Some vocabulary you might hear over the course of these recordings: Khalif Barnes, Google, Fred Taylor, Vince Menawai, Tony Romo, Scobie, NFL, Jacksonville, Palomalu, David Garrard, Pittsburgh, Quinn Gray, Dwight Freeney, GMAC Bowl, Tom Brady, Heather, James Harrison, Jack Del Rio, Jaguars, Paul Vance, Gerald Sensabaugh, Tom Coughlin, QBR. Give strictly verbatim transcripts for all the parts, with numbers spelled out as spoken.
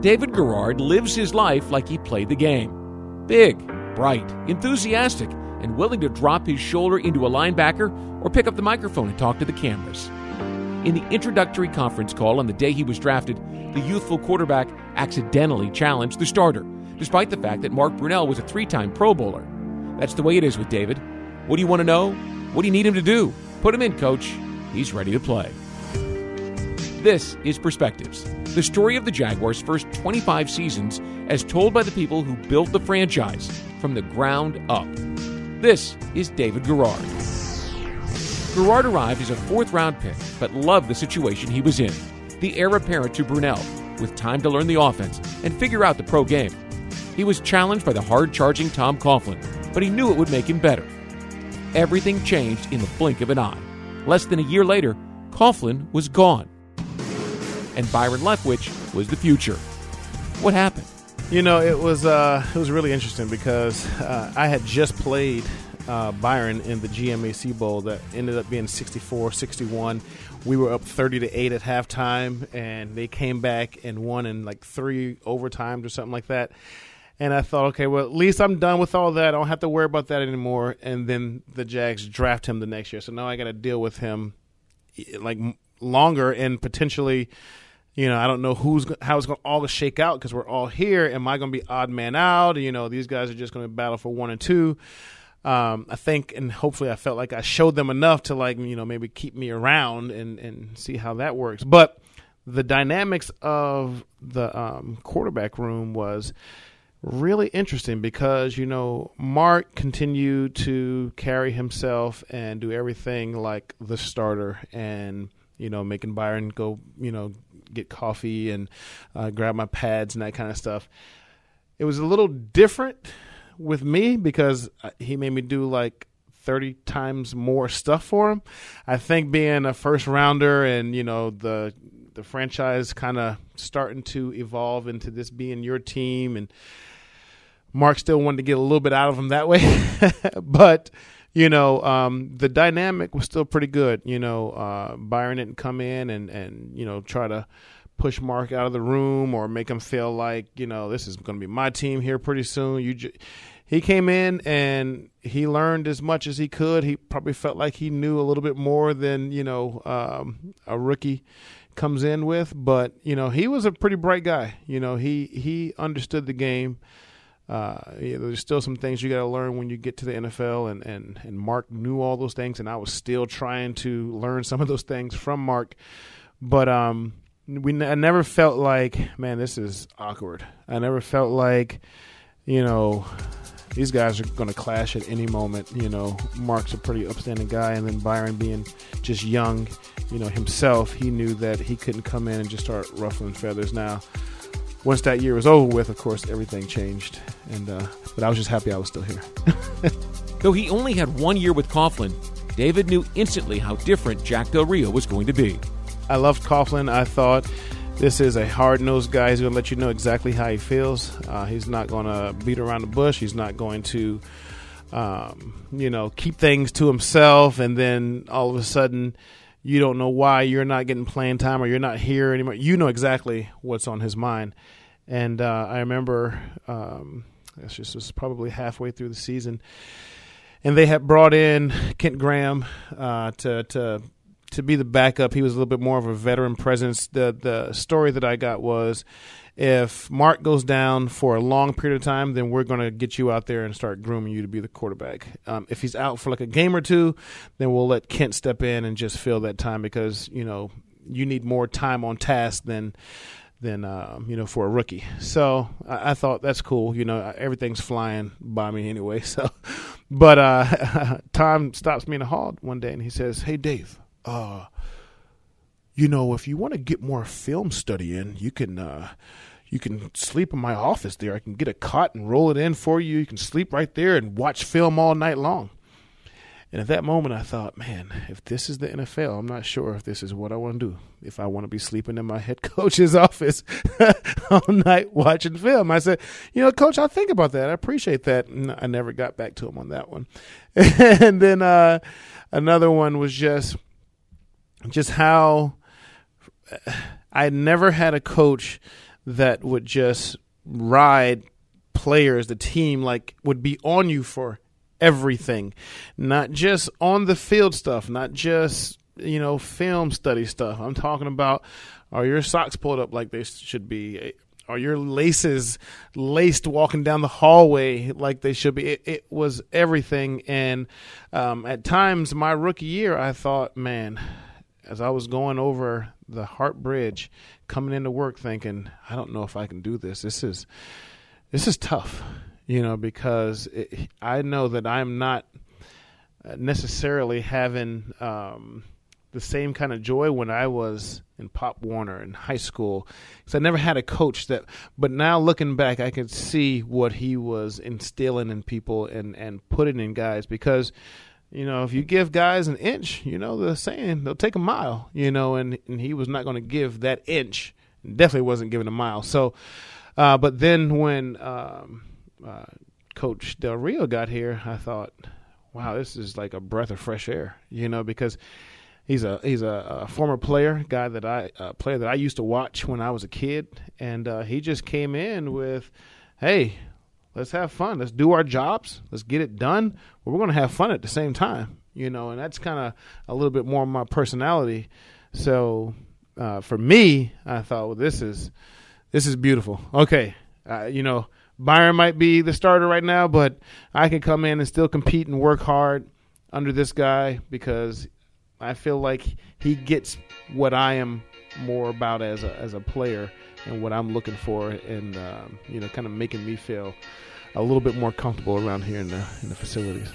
David Garrard lives his life like he played the game. Big, bright, enthusiastic, and willing to drop his shoulder into a linebacker or pick up the microphone and talk to the cameras. In the introductory conference call on the day he was drafted, the youthful quarterback accidentally challenged the starter, despite the fact that Mark Brunell was a three-time Pro Bowler. That's the way it is with David. What do you want to know? What do you need him to do? Put him in, coach. He's ready to play. This is Perspectives, the story of the Jaguars' first twenty-five seasons as told by the people who built the franchise from the ground up. This is David Garrard. Garrard arrived as a fourth-round pick, but loved the situation he was in. The heir apparent to Brunell, with time to learn the offense and figure out the pro game. He was challenged by the hard-charging Tom Coughlin, but he knew it would make him better. Everything changed in the blink of an eye. Less than a year later, Coughlin was gone, and Byron Leftwich was the future. What happened? You know, it was uh, it was really interesting because uh, I had just played uh, Byron in the G M A C Bowl that ended up being sixty-four sixty-one. We were up thirty to eight at halftime, and they came back and won in like three overtimes or something like that. And I thought, okay, well, at least I'm done with all that. I don't have to worry about that anymore. And then the Jags draft him the next year, so now I got to deal with him like longer and potentially. You know, I don't know who's how it's going to all shake out because we're all here. Am I going to be odd man out? You know, these guys are just going to battle for one and two. Um, I think, and hopefully I felt like I showed them enough to, like, you know, maybe keep me around and, and see how that works. But the dynamics of the um, quarterback room was really interesting because, you know, Mark continued to carry himself and do everything like the starter and, you know, making Byron go, you know, get coffee and uh, grab my pads and that kind of stuff. It was a little different with me because he made me do like thirty times more stuff for him. I think being a first rounder and, you know, the the franchise kind of starting to evolve into this being your team, and Mark still wanted to get a little bit out of him that way. But you know, um, the dynamic was still pretty good. You know, uh, Byron didn't come in and, and, you know, try to push Mark out of the room or make him feel like, you know, this is going to be my team here pretty soon. You ju- He came in and he learned as much as he could. He probably felt like he knew a little bit more than, you know, um, a rookie comes in with. But, you know, he was a pretty bright guy. You know, he, he understood the game. Uh, yeah, there's still some things you got to learn when you get to the N F L, and, and, and Mark knew all those things, and I was still trying to learn some of those things from Mark. But um, we n- I never felt like, man, this is awkward. I never felt like, you know, these guys are going to clash at any moment. You know, Mark's a pretty upstanding guy, and then Byron being just young, you know, himself, he knew that he couldn't come in and just start ruffling feathers now. Once that year was over with, of course, everything changed. And uh, but I was just happy I was still here. Though he only had one year with Coughlin, David knew instantly how different Jack Del Rio was going to be. I loved Coughlin. I thought, this is a hard-nosed guy. He's going to let you know exactly how he feels. Uh, he's not going to beat around the bush. He's not going to, um, you know, keep things to himself. And then all of a sudden, you don't know why you're not getting playing time or you're not here anymore. You know exactly what's on his mind. And uh, I remember um, this was probably halfway through the season, and they had brought in Kent Graham uh, to to to be the backup. He was a little bit more of a veteran presence. The the story that I got was, if Mark goes down for a long period of time, then we're going to get you out there and start grooming you to be the quarterback. Um, if he's out for like a game or two, then we'll let Kent step in and just fill that time because, you know, you need more time on task than – than, uh, you know, for a rookie. So I, I thought that's cool. You know, everything's flying by me anyway. So, but uh, Tom stops me in the hall one day and he says, hey, Dave, uh, you know, if you want to get more film study in, you can uh, you can sleep in my office there. I can get a cot and roll it in for you. You can sleep right there and watch film all night long. And at that moment, I thought, man, if this is the N F L, I'm not sure if this is what I want to do. If I want to be sleeping in my head coach's office all night watching film. I said, you know, coach, I'll think about that. I appreciate that. And I never got back to him on that one. And then uh, another one was just just how I never had a coach that would just ride players, the team, like would be on you for everything, not just on the field stuff, not just, you know, film study stuff. I'm talking about, are your socks pulled up like they should be? Are your laces laced walking down the hallway like they should be? It, it was everything. And um, at times my rookie year, I thought, man, as I was going over the Hart Bridge, coming into work thinking, I don't know if I can do this. This is this is tough, you know, because it, I know that I'm not necessarily having um, the same kind of joy when I was in Pop Warner in high school, because I never had a coach that. But now looking back, I can see what he was instilling in people and, and putting in guys, because, you know, if you give guys an inch, you know, the saying, they'll take a mile, you know, and, and he was not going to give that inch. Definitely wasn't giving a mile. So, uh, but then when um, uh, Coach Del Rio got here, I thought, wow, this is like a breath of fresh air, you know, because he's a he's a, a former player, guy that I a player that I used to watch when I was a kid, and uh, he just came in with, hey, let's have fun, let's do our jobs, let's get it done. Well, we're going to have fun at the same time, you know, and that's kind of a little bit more my personality. So uh, for me, I thought, well, this is this is beautiful. Okay, uh, you know. Byron might be the starter right now, but I can come in and still compete and work hard under this guy, because I feel like he gets what I am more about as a, as a player and what I'm looking for, and um, you know, kind of making me feel a little bit more comfortable around here in the, in the facilities.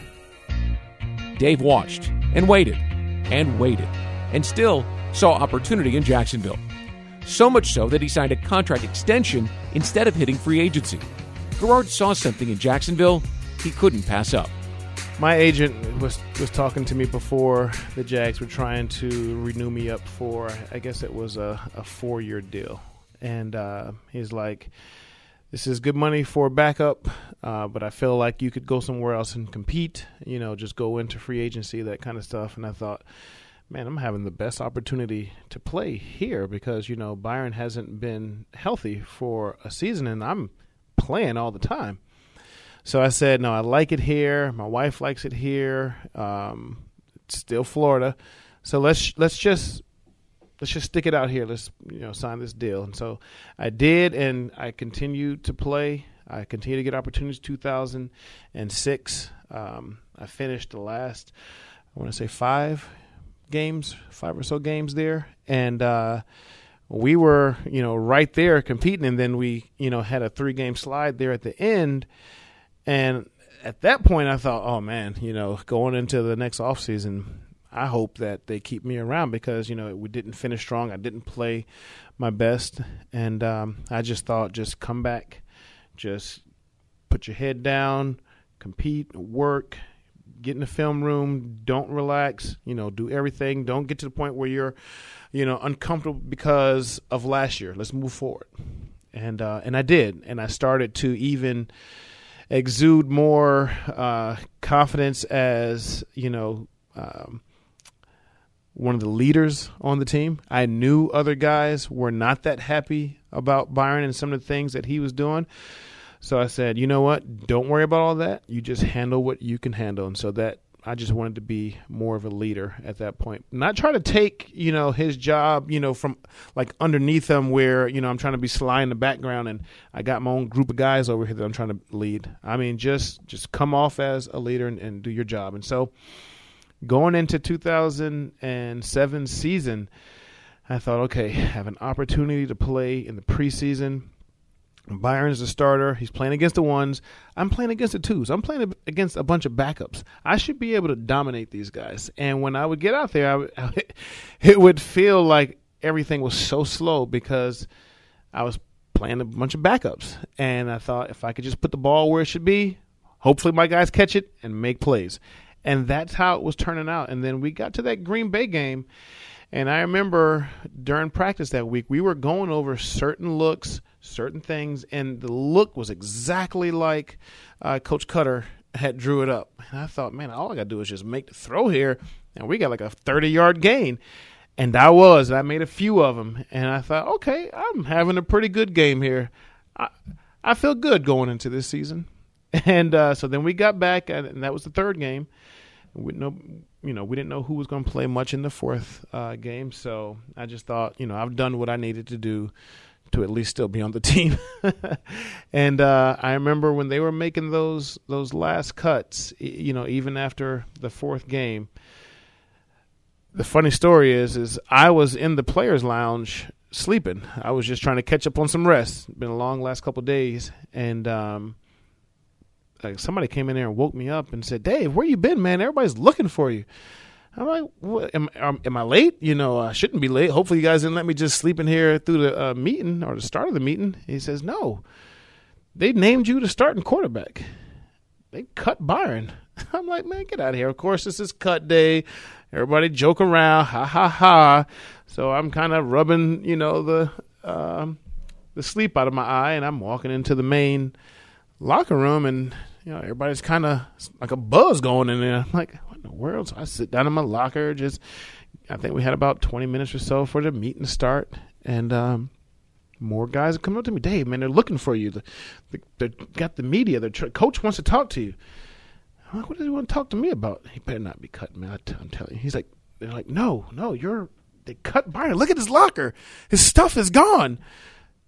Dave watched and waited and waited and still saw opportunity in Jacksonville. So much so that he signed a contract extension instead of hitting free agency. Garrard saw something in Jacksonville he couldn't pass up. My agent was, was talking to me before the Jags were trying to renew me up for, I guess it was a, a four-year deal. And uh, he's like, this is good money for backup, uh, but I feel like you could go somewhere else and compete, you know, just go into free agency, that kind of stuff. And I thought, man, I'm having the best opportunity to play here, because, you know, Byron hasn't been healthy for a season and I'm playing all the time. So I said, no, I like it here. My wife likes it here. Um, it's still Florida. So let's let's just let's just stick it out here. Let's, you know, sign this deal. And so I did, and I continued to play. I continued to get opportunities. two thousand six, um, I finished the last, I want to say five games, five or so games there. And uh, we were, you know, right there competing. And then we, you know, had a three game slide there at the end. And at that point I thought, oh man, you know, going into the next off season, I hope that they keep me around, because, you know, we didn't finish strong. I didn't play my best. And um, I just thought, just come back, just put your head down, compete, work, get in the film room, don't relax, you know, do everything. Don't get to the point where you're, you know, uncomfortable because of last year. Let's move forward. And uh, and I did. And I started to even exude more uh, confidence as, you know, um, one of the leaders on the team. I knew other guys were not that happy about Byron and some of the things that he was doing. So I said, you know what, don't worry about all that. You just handle what you can handle. And so that, I just wanted to be more of a leader at that point. Not try to take, you know, his job, you know, from like underneath him, where, you know, I'm trying to be sly in the background and I got my own group of guys over here that I'm trying to lead. I mean, just just come off as a leader and, and do your job. And so going into two thousand seven season, I thought, okay, I have an opportunity to play in the preseason. Byron's the starter. He's playing against the ones. I'm playing against the twos. I'm playing against a bunch of backups. I should be able to dominate these guys. And when I would get out there, I would, I would, it would feel like everything was so slow, because I was playing a bunch of backups. And I thought, if I could just put the ball where it should be, hopefully my guys catch it and make plays. And that's how it was turning out. And then we got to that Green Bay game. And I remember during practice that week, we were going over certain looks, certain things, and the look was exactly like uh, Coach Koetter had drew it up. And I thought, man, all I got to do is just make the throw here, and we got like a thirty-yard gain. And I was. I made a few of them. And I thought, okay, I'm having a pretty good game here. I, I feel good going into this season. And uh, so then we got back, and that was the third game. We know, you know, we didn't know who was going to play much in the fourth uh, game. So I just thought, you know, I've done what I needed to do to at least still be on the team. And uh, I remember when they were making those those last cuts, you know, even after the fourth game. The funny story is, is I was in the players' lounge sleeping. I was just trying to catch up on some rest. It's been a long last couple of days, and um, like somebody came in there and woke me up and said, "Dave, where you been, man? Everybody's looking for you." I'm like, what, am, am I late? You know, I shouldn't be late. Hopefully, you guys didn't let me just sleep in here through the uh, meeting or the start of the meeting. He says, "No, they named you the starting quarterback. They cut Byron." I'm like, man, get out of here. Of course, this is cut day. Everybody joke around, ha, ha, ha. So I'm kind of rubbing, you know, the um, the sleep out of my eye, and I'm walking into the main locker room, and, you know, everybody's kind of like a buzz going in there. I'm like, what in the world? So I sit down in my locker. Just, I think we had about twenty minutes or so for the meeting to start, and um, more guys are coming up to me. Dave, man, they're looking for you. The, the, they got the media. The tr- coach wants to talk to you. I'm like, what does he want to talk to me about? He better not be cut, man. T- I'm telling you. He's like, they're like, no, no, you're, they cut Byron. Look at his locker. His stuff is gone.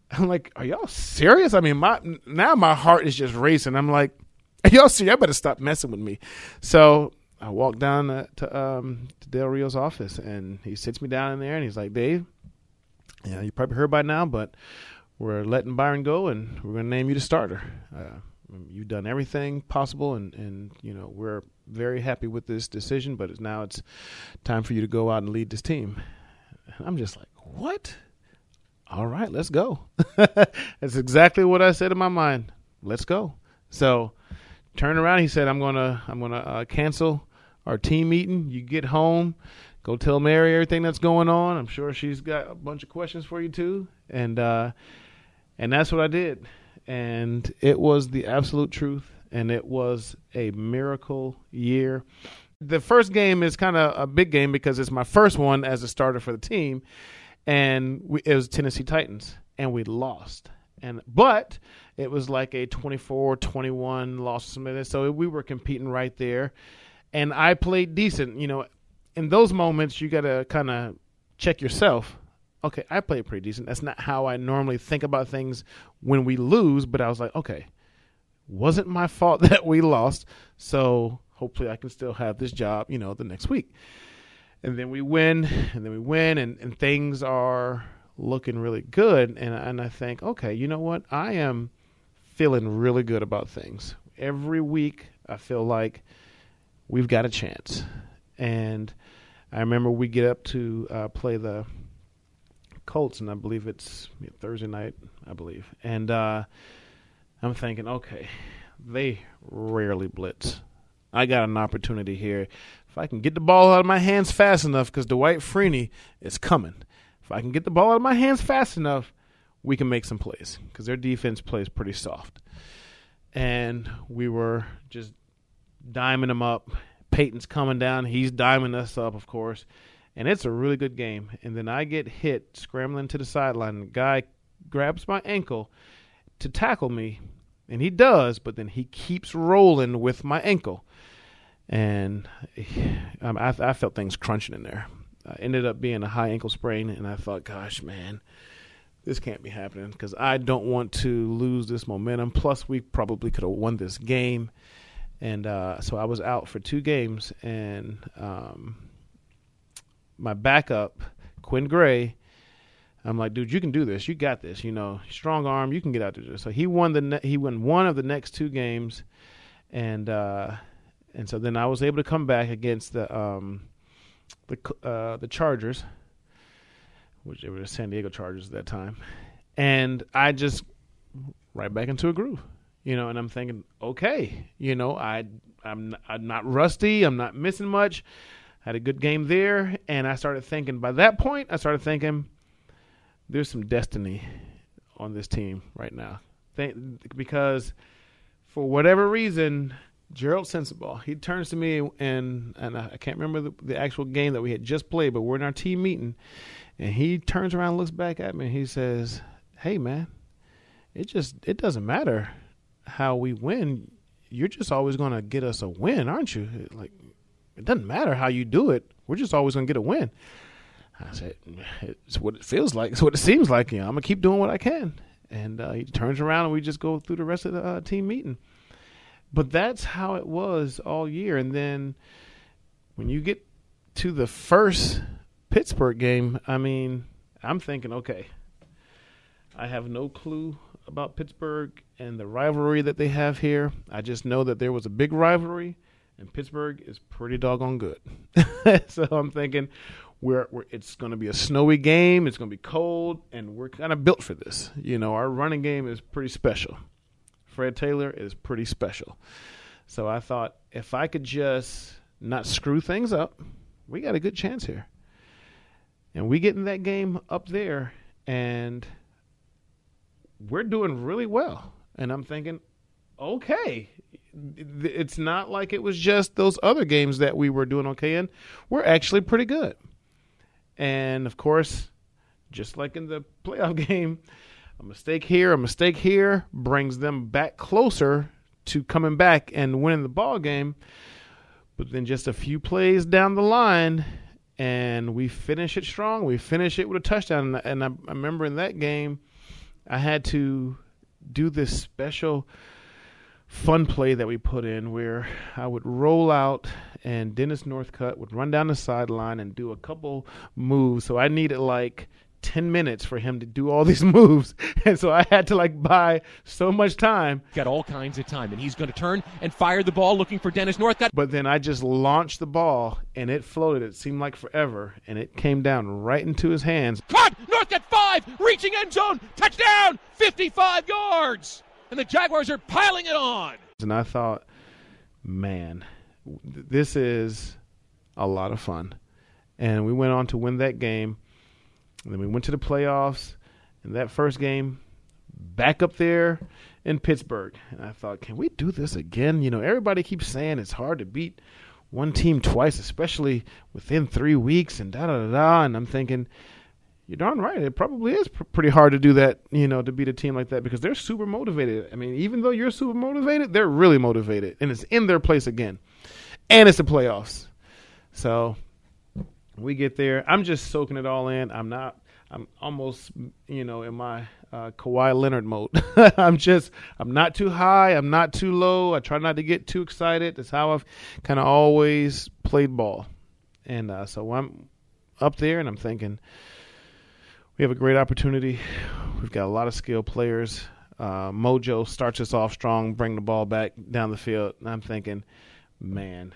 I'm like, are y'all serious? I mean, my now my heart is just racing. I'm like, are y'all serious? I better stop messing with me. So I walk down uh, to, um, to Del Rio's office, and he sits me down in there, and he's like, Dave, yeah, you probably heard by now, but we're letting Byron go, and we're going to name you the starter. Uh, You've done everything possible, and, and, you know, we're very happy with this decision, but it's, now it's time for you to go out and lead this team. And I'm just like, what? All right, let's go. That's exactly what I said in my mind. Let's go. So turn around. He said, I'm going to I'm gonna uh, cancel our team meeting. You get home. Go tell Mary everything that's going on. I'm sure she's got a bunch of questions for you, too. And uh, and that's what I did. And it was the absolute truth, and it was a miracle year. The first game is kind of a big game because it's my first one as a starter for the team, and we, it was Tennessee Titans, and we lost. And but it was like a twenty-four twenty-one loss, so we were competing right there, and I played decent. You know, in those moments, you got to kind of check yourself. Okay, I played pretty decent. That's not how I normally think about things when we lose, but I was like, okay, wasn't my fault that we lost, so hopefully I can still have this job, you know, the next week. And then we win, and then we win, and, and things are looking really good, and, and I think, okay, you know what? I am feeling really good about things. Every week I feel like we've got a chance. And I remember we get up to uh, play the – Colts, and I believe it's Thursday night, I believe. And uh, I'm thinking, okay, they rarely blitz. I got an opportunity here. If I can get the ball out of my hands fast enough, because Dwight Freeney is coming. If I can get the ball out of my hands fast enough, we can make some plays, because their defense plays pretty soft. And we were just diming them up. Peyton's coming down. He's diming us up, of course. And it's a really good game. And then I get hit scrambling to the sideline. The guy grabs my ankle to tackle me, and he does, but then he keeps rolling with my ankle. And um, I, I felt things crunching in there. I ended up being a high ankle sprain, and I thought, gosh, man, this can't be happening because I don't want to lose this momentum. Plus, we probably could have won this game. And uh, so I was out for two games, and um, – my backup, Quinn Gray, I'm like, dude, you can do this. You got this. You know, strong arm. You can get out there. So he won the ne- he won one of the next two games, and uh, and so then I was able to come back against the um, the uh, the Chargers, which they were the San Diego Chargers at that time, and I just right back into a groove, you know. And I'm thinking, okay, you know, I I'm I'm not rusty. I'm not missing much. Had a good game there, and I started thinking, by that point, I started thinking, there's some destiny on this team right now. Th- because for whatever reason, Gerald Sensabaugh, he turns to me, and and I can't remember the, the actual game that we had just played, but we're in our team meeting, and he turns around and looks back at me, and he says, hey, man, it just it doesn't matter how we win. You're just always going to get us a win, aren't you? Like, it doesn't matter how you do it. We're just always going to get a win. I said, it's what it feels like. It's what it seems like. You know, I'm going to keep doing what I can. And uh, he turns around, and we just go through the rest of the uh, team meeting. But that's how it was all year. And then when you get to the first Pittsburgh game, I mean, I'm thinking, okay, I have no clue about Pittsburgh and the rivalry that they have here. I just know that there was a big rivalry, and Pittsburgh is pretty doggone good. So I'm thinking we're, we're it's going to be a snowy game. It's going to be cold, and we're kind of built for this. You know, our running game is pretty special. Fred Taylor is pretty special. So I thought, if I could just not screw things up, we got a good chance here. And we get in that game up there, and we're doing really well. And I'm thinking, okay, it's not like it was just those other games that we were doing okay in. We're actually pretty good. And, of course, just like in the playoff game, a mistake here, a mistake here brings them back closer to coming back and winning the ball game. But then just a few plays down the line, and we finish it strong. We finish it with a touchdown. And I, and I remember in that game, I had to do this special fun play that we put in where I would roll out and Dennis Northcutt would run down the sideline and do a couple moves. So I needed like ten minutes for him to do all these moves, and so I had to like buy so much time. Got all kinds of time, and he's going to turn and fire the ball looking for Dennis Northcutt. But then I just launched the ball, and it floated. It seemed like forever, and it came down right into his hands. Caught! Northcutt five, reaching end zone, touchdown, fifty-five yards, and the Jaguars are piling it on. And I thought, man, this is a lot of fun, and we went on to win that game. And then we went to the playoffs, and that first game, back up there in Pittsburgh. And I thought, can we do this again? You know, everybody keeps saying it's hard to beat one team twice, especially within three weeks and da-da-da-da. And I'm thinking, you're darn right. It probably is pr- pretty hard to do that, you know, to beat a team like that because they're super motivated. I mean, even though you're super motivated, they're really motivated, and it's in their place again. And it's the playoffs. So we get there. I'm just soaking it all in. I'm not – I'm almost, you know, in my uh, Kawhi Leonard mode. I'm just – I'm not too high. I'm not too low. I try not to get too excited. That's how I've kind of always played ball. And uh, so I'm up there, and I'm thinking we have a great opportunity. We've got a lot of skilled players. Uh, Mojo starts us off strong, bring the ball back down the field. And I'm thinking, man,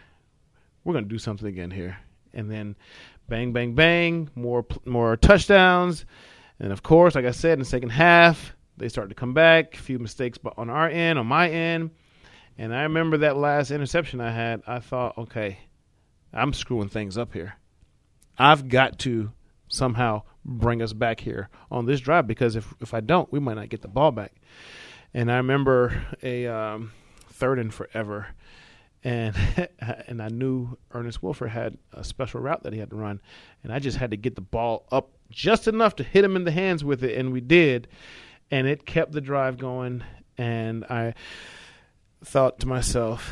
we're going to do something again here. And then bang, bang, bang, more more touchdowns. And, of course, like I said, in the second half, they started to come back, a few mistakes on our end, on my end. And I remember that last interception I had, I thought, okay, I'm screwing things up here. I've got to somehow bring us back here on this drive because if, if I don't, we might not get the ball back. And I remember a um, third and forever. And and I knew Ernest Wilford had a special route that he had to run, and I just had to get the ball up just enough to hit him in the hands with it, and we did, and it kept the drive going. And I thought to myself,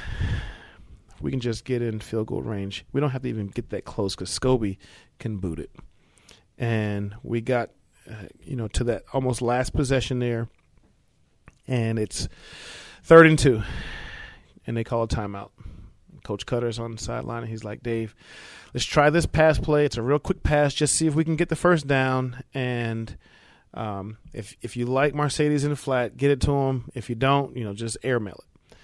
if we can just get in field goal range, we don't have to even get that close because Scobie can boot it. And we got, uh, you know, to that almost last possession there, and it's third and two. And they call a timeout. Coach Cutter's on the sideline, and he's like, Dave, let's try this pass play. It's a real quick pass. Just see if we can get the first down. And um, if if you like Mercedes in the flat, get it to him. If you don't, you know, just airmail it.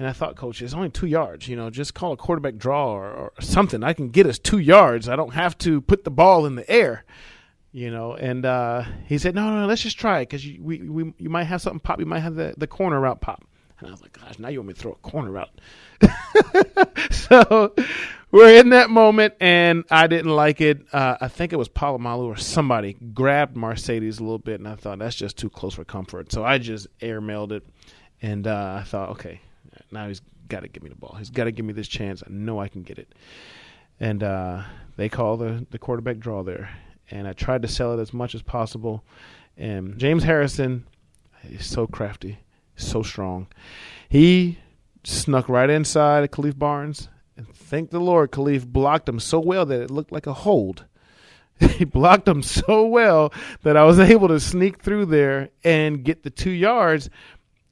And I thought, Coach, it's only two yards. You know, just call a quarterback draw or, or something. I can get us two yards. I don't have to put the ball in the air. You know, and uh, he said, no, no, no, let's just try it because you, we, we, you might have something pop. You might have the, the corner route pop. And I was like, gosh, now you want me to throw a corner out. So we're in that moment, and I didn't like it. Uh, I think it was Palomalu or somebody grabbed Mercedes a little bit, and I thought that's just too close for comfort. So I just airmailed it, and uh, I thought, okay, now he's got to give me the ball. He's got to give me this chance. I know I can get it. And uh, they call the, the quarterback draw there. And I tried to sell it as much as possible. And James Harrison is so crafty, so strong. He snuck right inside of Khalif Barnes. And thank the Lord, Khalif blocked him so well that it looked like a hold. He blocked him so well that I was able to sneak through there and get the two yards.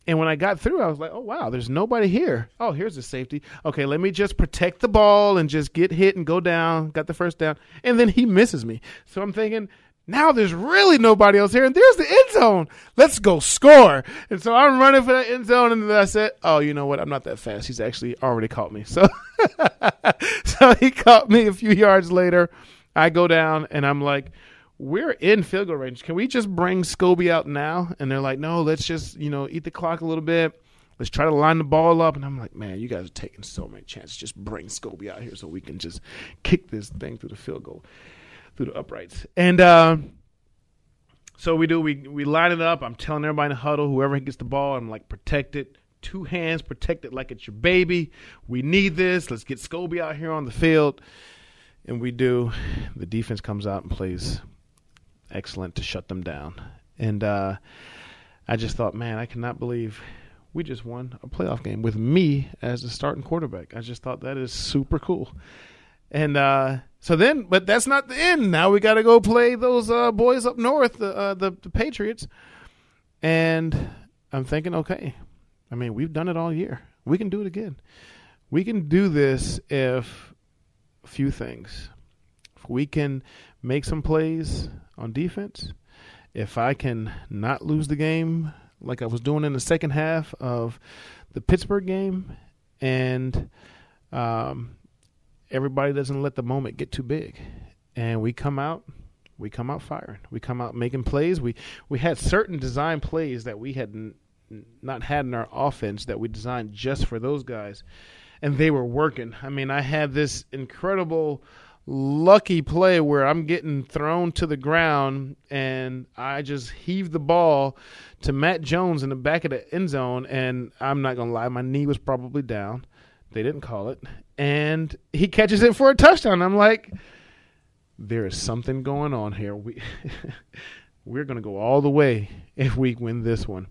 And when I got through, I was like, oh, wow, there's nobody here. Oh, here's the safety. Okay, let me just protect the ball and just get hit and go down. Got the first down. And then he misses me. So I'm thinking, now there's really nobody else here. And there's the end zone. Let's go score. And so I'm running for that end zone. And then I said, oh, you know what? I'm not that fast. He's actually already caught me. So, so he caught me a few yards later. I go down, and I'm like, we're in field goal range. Can we just bring Scobie out now? And they're like, no, let's just, you know, eat the clock a little bit. Let's try to line the ball up. And I'm like, man, you guys are taking so many chances. Just bring Scobie out here so we can just kick this thing through the field goal, through the uprights. And uh, so we do. We, we line it up. I'm telling everybody in the huddle, whoever gets the ball, I'm like, protect it. Two hands, protect it like it's your baby. We need this. Let's get Scobie out here on the field. And we do. The defense comes out and plays excellent to shut them down. And uh, I just thought, man, I cannot believe we just won a playoff game with me as the starting quarterback. I just thought that is super cool. And uh, so then, but that's not the end. Now we got to go play those uh, boys up north, the, uh, the the Patriots. And I'm thinking, okay, I mean, we've done it all year. We can do it again. We can do this if a few things. If we can make some plays on defense, if I can not lose the game like I was doing in the second half of the Pittsburgh game, and um, everybody doesn't let the moment get too big. And we come out, we come out firing. We come out making plays. We, we had certain design plays that we had n- not had in our offense that we designed just for those guys, and they were working. I mean, I had this incredible – lucky play where I'm getting thrown to the ground and I just heave the ball to Matt Jones in the back of the end zone. And I'm not going to lie, my knee was probably down. They didn't call it. And he catches it for a touchdown. I'm like, there is something going on here. We, we're going to go all the way if we win this one.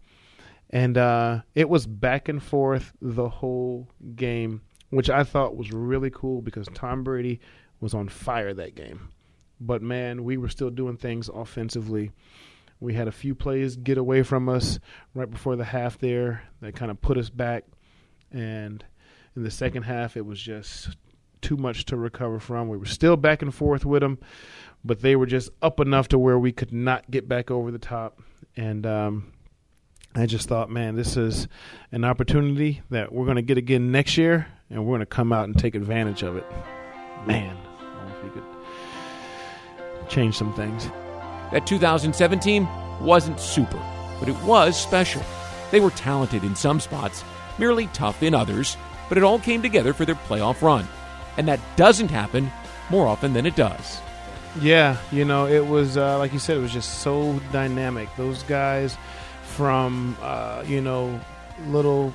And uh, it was back and forth the whole game, which I thought was really cool because Tom Brady – was on fire that game. But, man, we were still doing things offensively. We had a few plays get away from us right before the half there that kind of put us back. And in the second half, it was just too much to recover from. We were still back and forth with them, but they were just up enough to where we could not get back over the top. And um, I just thought, man, this is an opportunity that we're going to get again next year, and we're going to come out and take advantage of it. Man. We could change some things. That two thousand seventeen wasn't super, but it was special. They were talented in some spots, merely tough in others, but it all came together for their playoff run. And that doesn't happen more often than it does. Yeah, you know, it was, uh, like you said, it was just so dynamic. Those guys from, uh, you know, little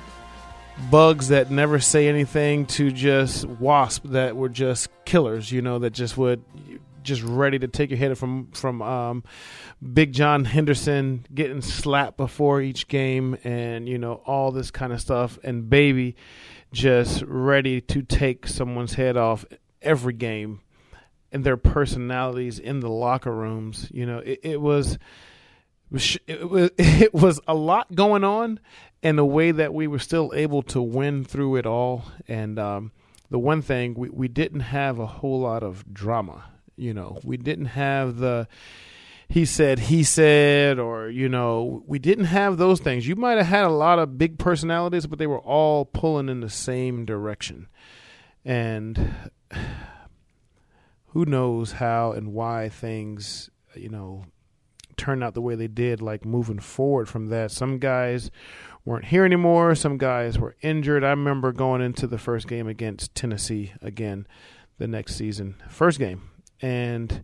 bugs that never say anything to just wasp that were just killers, you know, that just would just ready to take your head from from um, Big John Henderson getting slapped before each game and, you know, all this kind of stuff. And Baby just ready to take someone's head off every game, and their personalities in the locker rooms. You know, it, it was it was it was a lot going on. And the way that we were still able to win through it all. And um, the one thing, we, we didn't have a whole lot of drama. You know, we didn't have the he said, he said, or, you know, we didn't have those things. You might have had a lot of big personalities, but they were all pulling in the same direction. And who knows how and why things, you know, turned out the way they did, like moving forward from that. Some guys weren't here anymore. Some guys were injured. I remember going into the first game against Tennessee again the next season, first game, and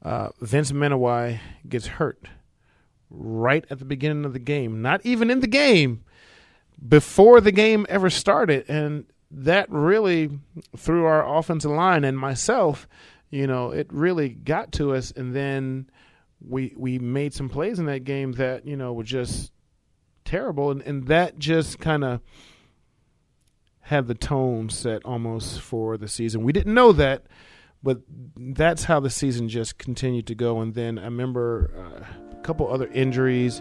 uh, Vince Menawai gets hurt right at the beginning of the game, not even in the game, before the game ever started, and that really threw our offensive line and myself. You know, it really got to us, and then we we made some plays in that game that, you know, were just terrible, and, and that just kind of had the tone set almost for the season. We didn't know that, but that's how the season just continued to go. And then I remember uh, a couple other injuries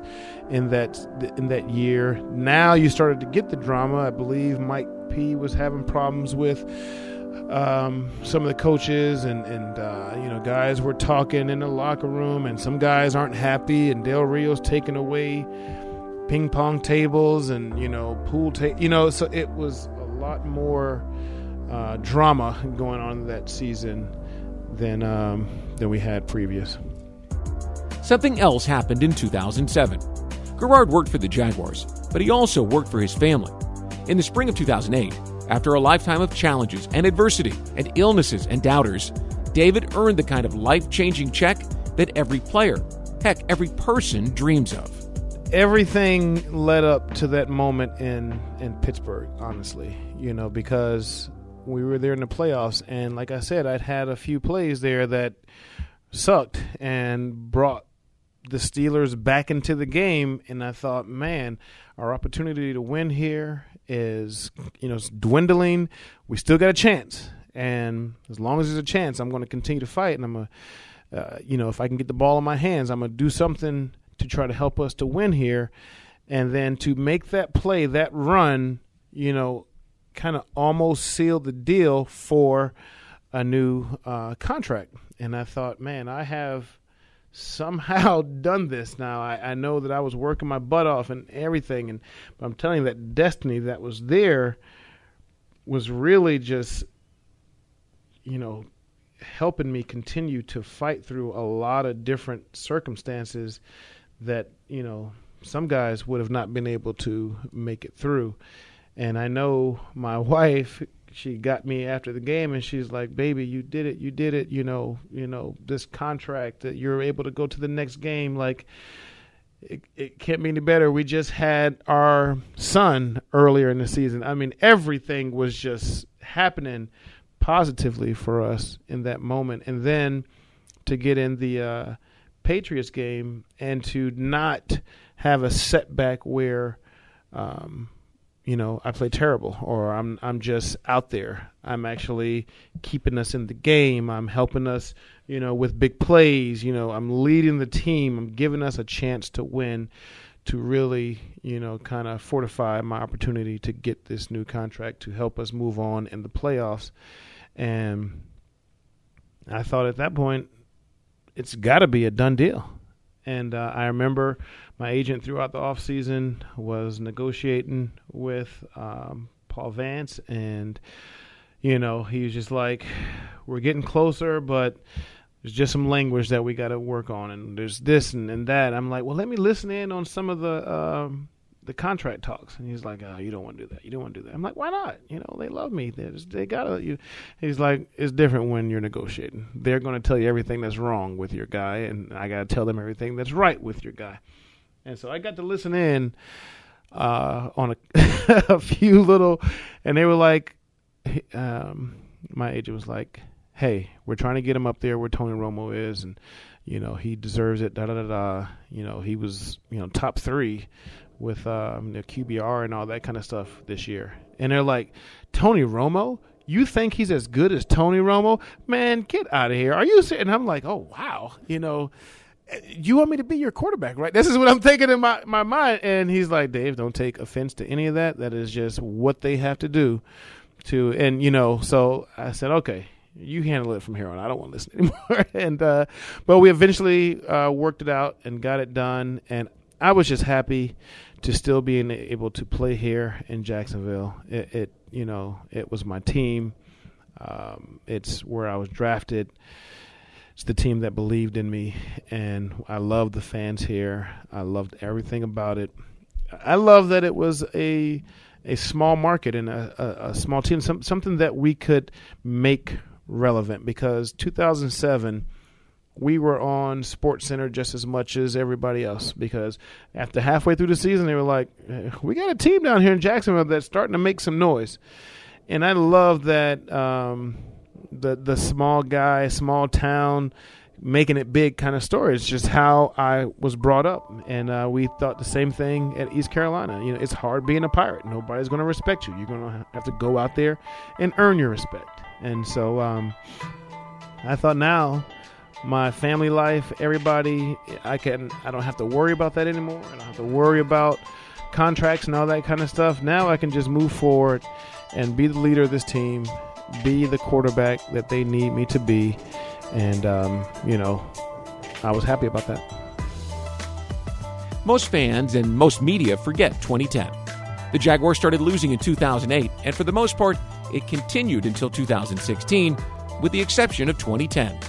in that in that year. Now you started to get the drama. I believe Mike P was having problems with um, some of the coaches, and and uh, you know, guys were talking in the locker room, and some guys aren't happy. And Del Rio's taking away ping pong tables and, you know, pool ta- you know, so it was a lot more Uh, drama going on that season than um, than we had previous. Something else happened in two thousand seven. Garrard worked for the Jaguars, but he also worked for his family. In the spring of two thousand eight, after a lifetime of challenges and adversity and illnesses and doubters, David earned the kind of life-changing check that every player, heck, every person dreams of. Everything led up to that moment in, in Pittsburgh, honestly, you know, because we were there in the playoffs, and like I said, I'd had a few plays there that sucked and brought the Steelers back into the game, and I thought, man, our opportunity to win here is, you know, it's dwindling. We still got a chance, and as long as there's a chance, I'm going to continue to fight, and I'm going to, uh, you know, if I can get the ball in my hands, I'm going to do something to try to help us to win here. And then to make that play, that run, you know, kind of almost sealed the deal for a new uh, contract. And I thought, man, I have somehow done this now. I, I know that I was working my butt off and everything, and but I'm telling you, that destiny that was there was really just, you know, helping me continue to fight through a lot of different circumstances that, you know, some guys would have not been able to make it through. And I know my wife, she got me after the game, and she's like, baby, you did it, you did it, you know, you know, this contract that you're able to go to the next game, like, it, it can't be any better. We just had our son earlier in the season. I mean, everything was just happening positively for us in that moment. And then to get in the uh, Patriots game and to not have a setback where, um, you know, I play terrible, or I'm I'm just out there. I'm actually keeping us in the game. I'm helping us, you know, with big plays. You know, I'm leading the team. I'm giving us a chance to win, to really, you know, kind of fortify my opportunity to get this new contract to help us move on in the playoffs. And I thought at that point, it's got to be a done deal. And uh, I remember my agent throughout the offseason was negotiating with um, Paul Vance, and, you know, he was just like, we're getting closer, but there's just some language that we got to work on, and there's this and, and that. I'm like, well, let me listen in on some of the um, the contract talks. And he's like, oh, you don't want to do that. You don't want to do that. I'm like, why not? You know, they love me. They, they got to. You. He's like, it's different when you're negotiating. They're going to tell you everything that's wrong with your guy, and I got to tell them everything that's right with your guy. And so I got to listen in uh, on a, a few little, and they were like, um, my agent was like, hey, we're trying to get him up there where Tony Romo is, and, you know, he deserves it, da-da-da-da. You know, he was, you know, top three with um, the Q B R and all that kind of stuff this year. And they're like, Tony Romo? You think he's as good as Tony Romo? Man, get out of here. Are you serious? And I'm like, oh, wow, you know, you want me to be your quarterback, right? This is what I'm thinking in my, my mind. And he's like, Dave, don't take offense to any of that. That is just what they have to do to, and, you know, so I said, okay, you handle it from here on. I don't want to listen anymore. and uh, But we eventually uh, worked it out and got it done. And I was just happy to still be able to play here in Jacksonville. It, it you know, it was my team. Um, it's where I was drafted. It's the team that believed in me. And I loved the fans here. I loved everything about it. I love that it was a a small market and a, a, a small team, some, something that we could make relevant, because two thousand seven we were on SportsCenter just as much as everybody else, because after halfway through the season, they were like, we got a team down here in Jacksonville that's starting to make some noise. And I love that um, the the small guy, small town, making it big kind of story. It's just how I was brought up, and uh, we thought the same thing at East Carolina. You know, it's hard being a Pirate. Nobody's going to respect you. You're going to have to go out there and earn your respect. And so um, I thought now my family life, everybody, I can I don't have to worry about that anymore. I don't have to worry about contracts and all that kind of stuff. Now I can just move forward and be the leader of this team, be the quarterback that they need me to be. And, um, you know, I was happy about that. Most fans and most media forget twenty ten. The Jaguars started losing in two thousand eight, and for the most part, it continued until two thousand sixteen, with the exception of twenty ten.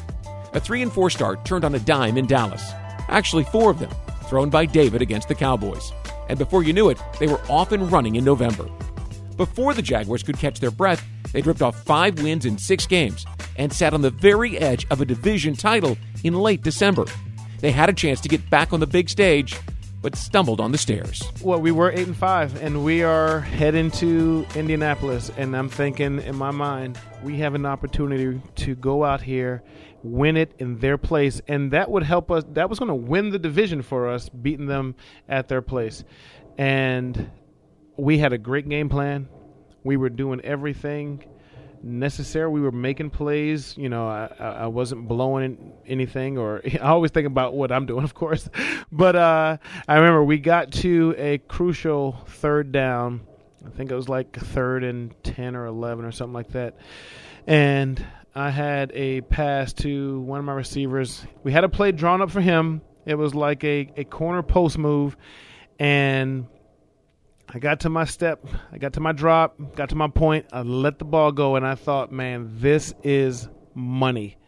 A three and four start turned on a dime in Dallas. Actually, four of them, thrown by David against the Cowboys. And before you knew it, they were off and running in November. Before the Jaguars could catch their breath, they ripped off five wins in six games and sat on the very edge of a division title in late December. They had a chance to get back on the big stage, but stumbled on the stairs. Well, we were eight and five, and we are heading to Indianapolis, and I'm thinking in my mind, we have an opportunity to go out here, win it in their place, and that would help us. That was going to win the division for us, beating them at their place. And we had a great game plan. We were doing everything necessary. We were making plays. You know, I, I wasn't blowing anything, or I always think about what I'm doing, of course. But uh, I remember we got to a crucial third down. I think it was like third and ten or eleven or something like that. And I had a pass to one of my receivers. We had a play drawn up for him. It was like a, a corner post move. And I got to my step, I got to my drop, got to my point, I let the ball go, and I thought, man, this is money.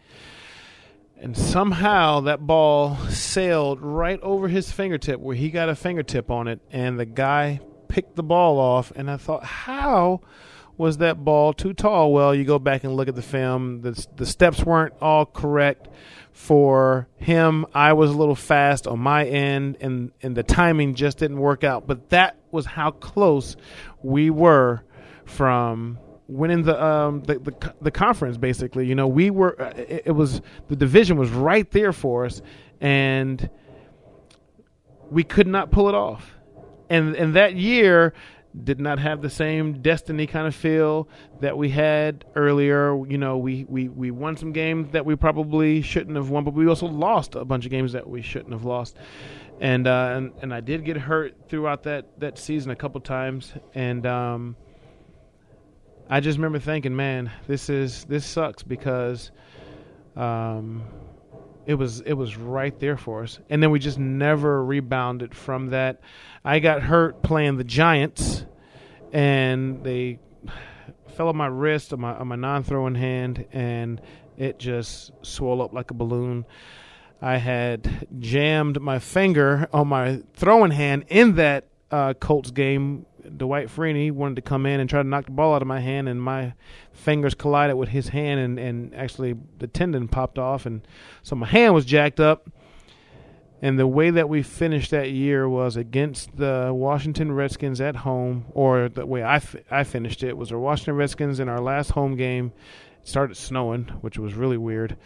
And somehow that ball sailed right over his fingertip, where he got a fingertip on it, and the guy picked the ball off, and I thought, how was that ball too tall? Well, you go back and look at the film, the, the steps weren't all correct for him. I was a little fast on my end, and, and the timing just didn't work out, but that was how close we were from winning the um the the, the conference. Basically, you know, we were it, it was the division was right there for us, and we could not pull it off. And and that year did not have the same destiny kind of feel that we had earlier. You know, we we we won some games that we probably shouldn't have won, but we also lost a bunch of games that we shouldn't have lost. And, uh, and and I did get hurt throughout that, that season a couple times, and um, I just remember thinking, man, this is this sucks, because um, it was it was right there for us, and then we just never rebounded from that. I got hurt playing the Giants, and they fell on my wrist on my on my non-throwing hand, and it just swelled up like a balloon. I had jammed my finger on my throwing hand in that uh, Colts game. Dwight Freeney wanted to come in and try to knock the ball out of my hand, and my fingers collided with his hand, and, and actually the tendon popped off, and so my hand was jacked up. And the way that we finished that year was against the Washington Redskins at home, or the way I, fi- I finished it was the Washington Redskins in our last home game. It started snowing, which was really weird.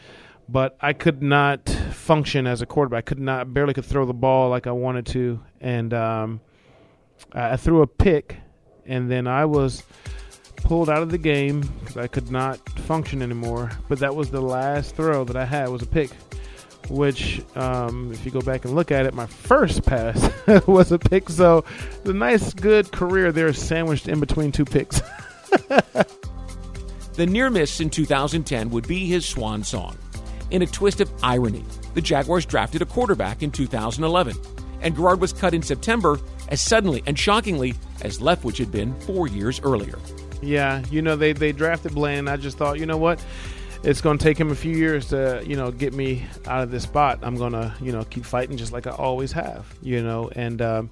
But I could not function as a quarterback. I could not, barely could throw the ball like I wanted to. And um, I threw a pick, and then I was pulled out of the game because I could not function anymore. But that was the last throw that I had, was a pick, which um, if you go back and look at it, my first pass was a pick. So the nice, good career there sandwiched in between two picks. The near miss in two thousand ten would be his swan song. In a twist of irony, the Jaguars drafted a quarterback in two thousand eleven, and Garrard was cut in September, as suddenly and shockingly as Leftwich had been four years earlier. Yeah, you know, they, they drafted Blaine, and I just thought, you know what, it's going to take him a few years to, you know, get me out of this spot. I'm going to, you know, keep fighting just like I always have, you know. And um,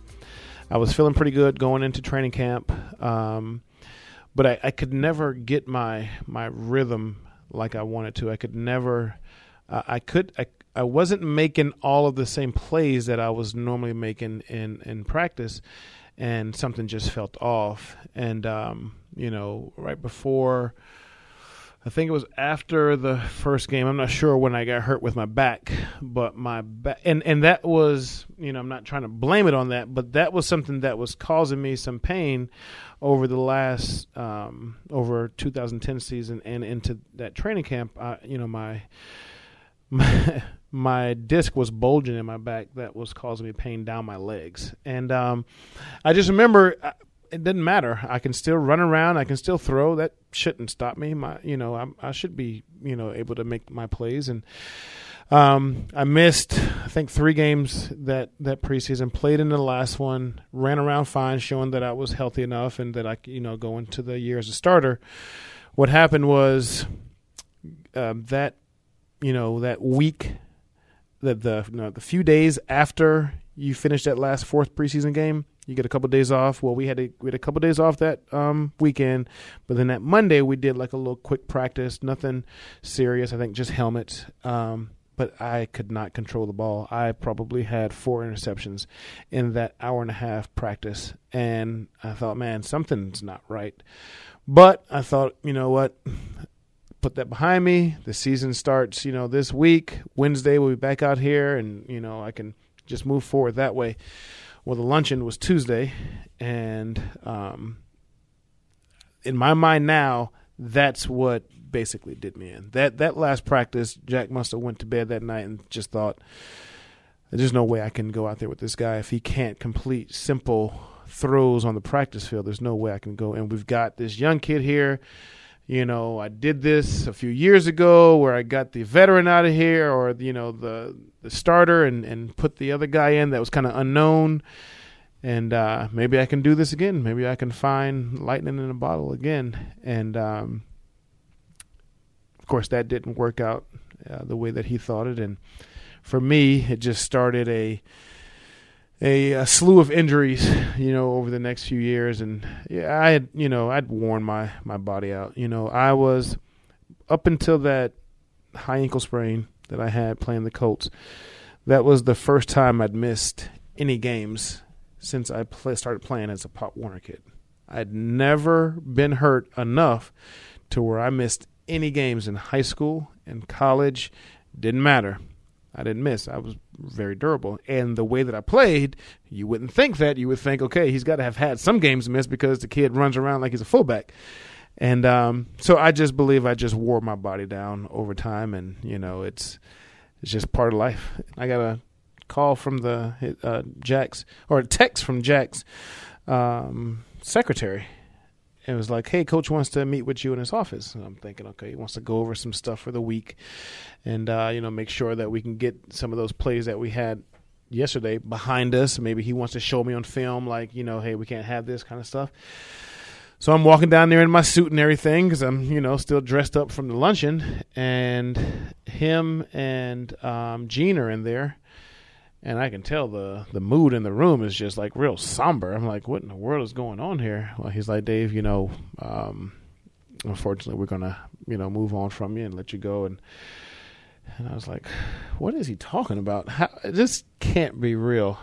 I was feeling pretty good going into training camp, um, but I, I could never get my my rhythm like I wanted to. I could never... Uh, I could I, I wasn't making all of the same plays that I was normally making in, in practice, and something just felt off. And, um, you know, right before, I think it was after the first game, I'm not sure when I got hurt with my back, but my back, and, and that was, you know, I'm not trying to blame it on that, but that was something that was causing me some pain over the last, um, over two thousand ten season and into that training camp. I, you know, my, my, my disc was bulging in my back that was causing me pain down my legs. And um, I just remember I, it didn't matter. I can still run around. I can still throw. That shouldn't stop me. My, you know, I, I should be, you know, able to make my plays. And um, I missed, I think, three games that, that preseason, played in the last one, ran around fine, showing that I was healthy enough and that I, you know, go into the year as a starter. What happened was uh, that, you know, that week, the, the, you know, the few days after you finish that last fourth preseason game, you get a couple of days off. Well, we had a, we had a couple of days off that um, weekend, but then that Monday we did like a little quick practice, nothing serious. I think just helmets. Um, but I could not control the ball. I probably had four interceptions in that hour and a half practice, and I thought, man, something's not right. But I thought, you know what? Put that behind me. The season starts, you know, this week. Wednesday we'll be back out here, and you know I can just move forward that way. Well, the luncheon was Tuesday, and um, in my mind now, that's what basically did me in. That that last practice, Jack must have went to bed that night and just thought, there's no way I can go out there with this guy. If he can't complete simple throws on the practice field, there's no way I can go. And we've got this young kid here. You know, I did this a few years ago where I got the veteran out of here, or, you know, the the starter and, and put the other guy in that was kind of unknown. And uh, maybe I can do this again. Maybe I can find lightning in a bottle again. And, um, of course, that didn't work out uh, the way that he thought it. And for me, it just started a A, a slew of injuries, you know, over the next few years. And yeah, I had, you know, I'd worn my, my body out. You know, I was up until that high ankle sprain that I had playing the Colts. That was the first time I'd missed any games since I play, started playing as a Pop Warner kid. I'd never been hurt enough to where I missed any games in high school and college. Didn't matter. I didn't miss. I was very durable. And the way that I played, you wouldn't think that. You would think, okay, he's got to have had some games missed because the kid runs around like he's a fullback. And um, so I just believe I just wore my body down over time. And, you know, it's it's just part of life. I got a call from the uh, Jack's, or a text from Jack's um, secretary. It was like, hey, coach wants to meet with you in his office. And I'm thinking, okay, he wants to go over some stuff for the week and, uh, you know, make sure that we can get some of those plays that we had yesterday behind us. Maybe he wants to show me on film, like, you know, hey, we can't have this kind of stuff. So I'm walking down there in my suit and everything because I'm, you know, still dressed up from the luncheon. And him and um, Gene are in there. And I can tell the, the mood in the room is just, like, real somber. I'm like, what in the world is going on here? Well, he's like, Dave, you know, um, unfortunately we're going to, you know, move on from you and let you go. And and I was like, what is he talking about? How, this can't be real.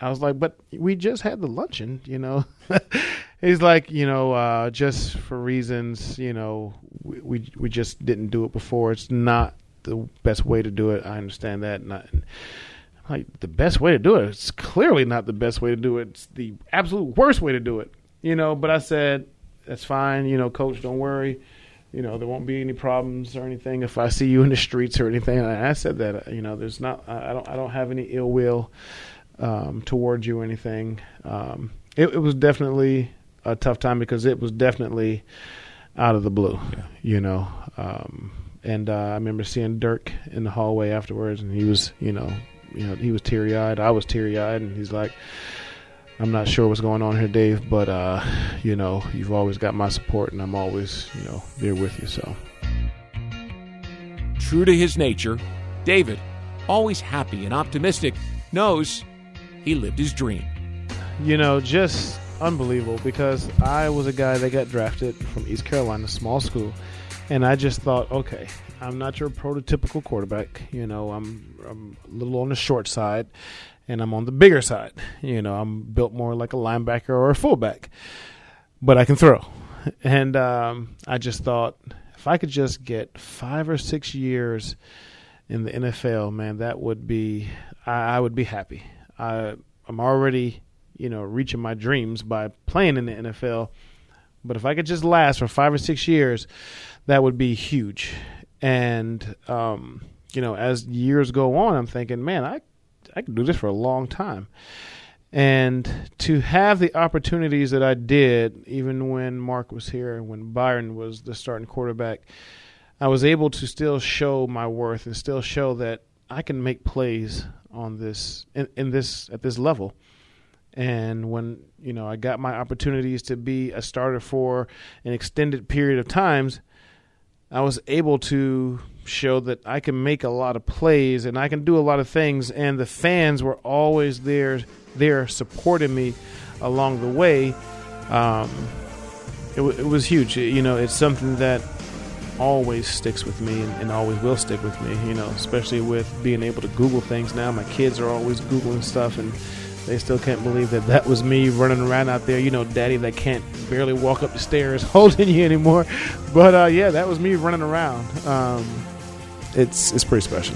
I was like, but we just had the luncheon, you know. He's like, you know, uh, just for reasons, you know, we, we we just didn't do it before. It's not the best way to do it. I understand that. And I, Like, the best way to do it. It's clearly not the best way to do it. It's the absolute worst way to do it, you know. But I said, that's fine, you know, coach, don't worry. You know, there won't be any problems or anything if I see you in the streets or anything. And I said that, you know, there's not, I don't, I don't have any ill will um, towards you or anything. Um, it, it was definitely a tough time because it was definitely out of the blue, yeah. you know. Um, and uh, I remember seeing Dirk in the hallway afterwards, and he was, you know, You know, he was teary-eyed. I was teary-eyed, and he's like, "I'm not sure what's going on here, Dave, but uh, you know, you've always got my support, and I'm always, you know, there with you." So, true to his nature, David, always happy and optimistic, knows he lived his dream. You know, just unbelievable, because I was a guy that got drafted from East Carolina, small school, and I just thought, okay, I'm not your prototypical quarterback. You know, I'm I'm a little on the short side, and I'm on the bigger side. You know, I'm built more like a linebacker or a fullback, but I can throw. And um, I just thought if I could just get five or six years in the N F L, man, that would be I, I would be happy. I I'm already, you know, reaching my dreams by playing in the N F L. But if I could just last for five or six years, that would be huge. And, um, you know, as years go on, I'm thinking, man, I I could do this for a long time. And to have the opportunities that I did, even when Mark was here, when Byron was the starting quarterback, I was able to still show my worth and still show that I can make plays on this in, in this at this level. And when, you know, I got my opportunities to be a starter for an extended period of times, I was able to show that I can make a lot of plays and I can do a lot of things. And the fans were always there, there supporting me along the way. Um, it, w- it was huge. You know, it's something that always sticks with me and, and always will stick with me, you know, especially with being able to Google things now. My kids are always Googling stuff, and they still can't believe that that was me running around out there. You know, daddy that can't barely walk up the stairs holding you anymore. But, uh, yeah, that was me running around. Um, it's it's pretty special.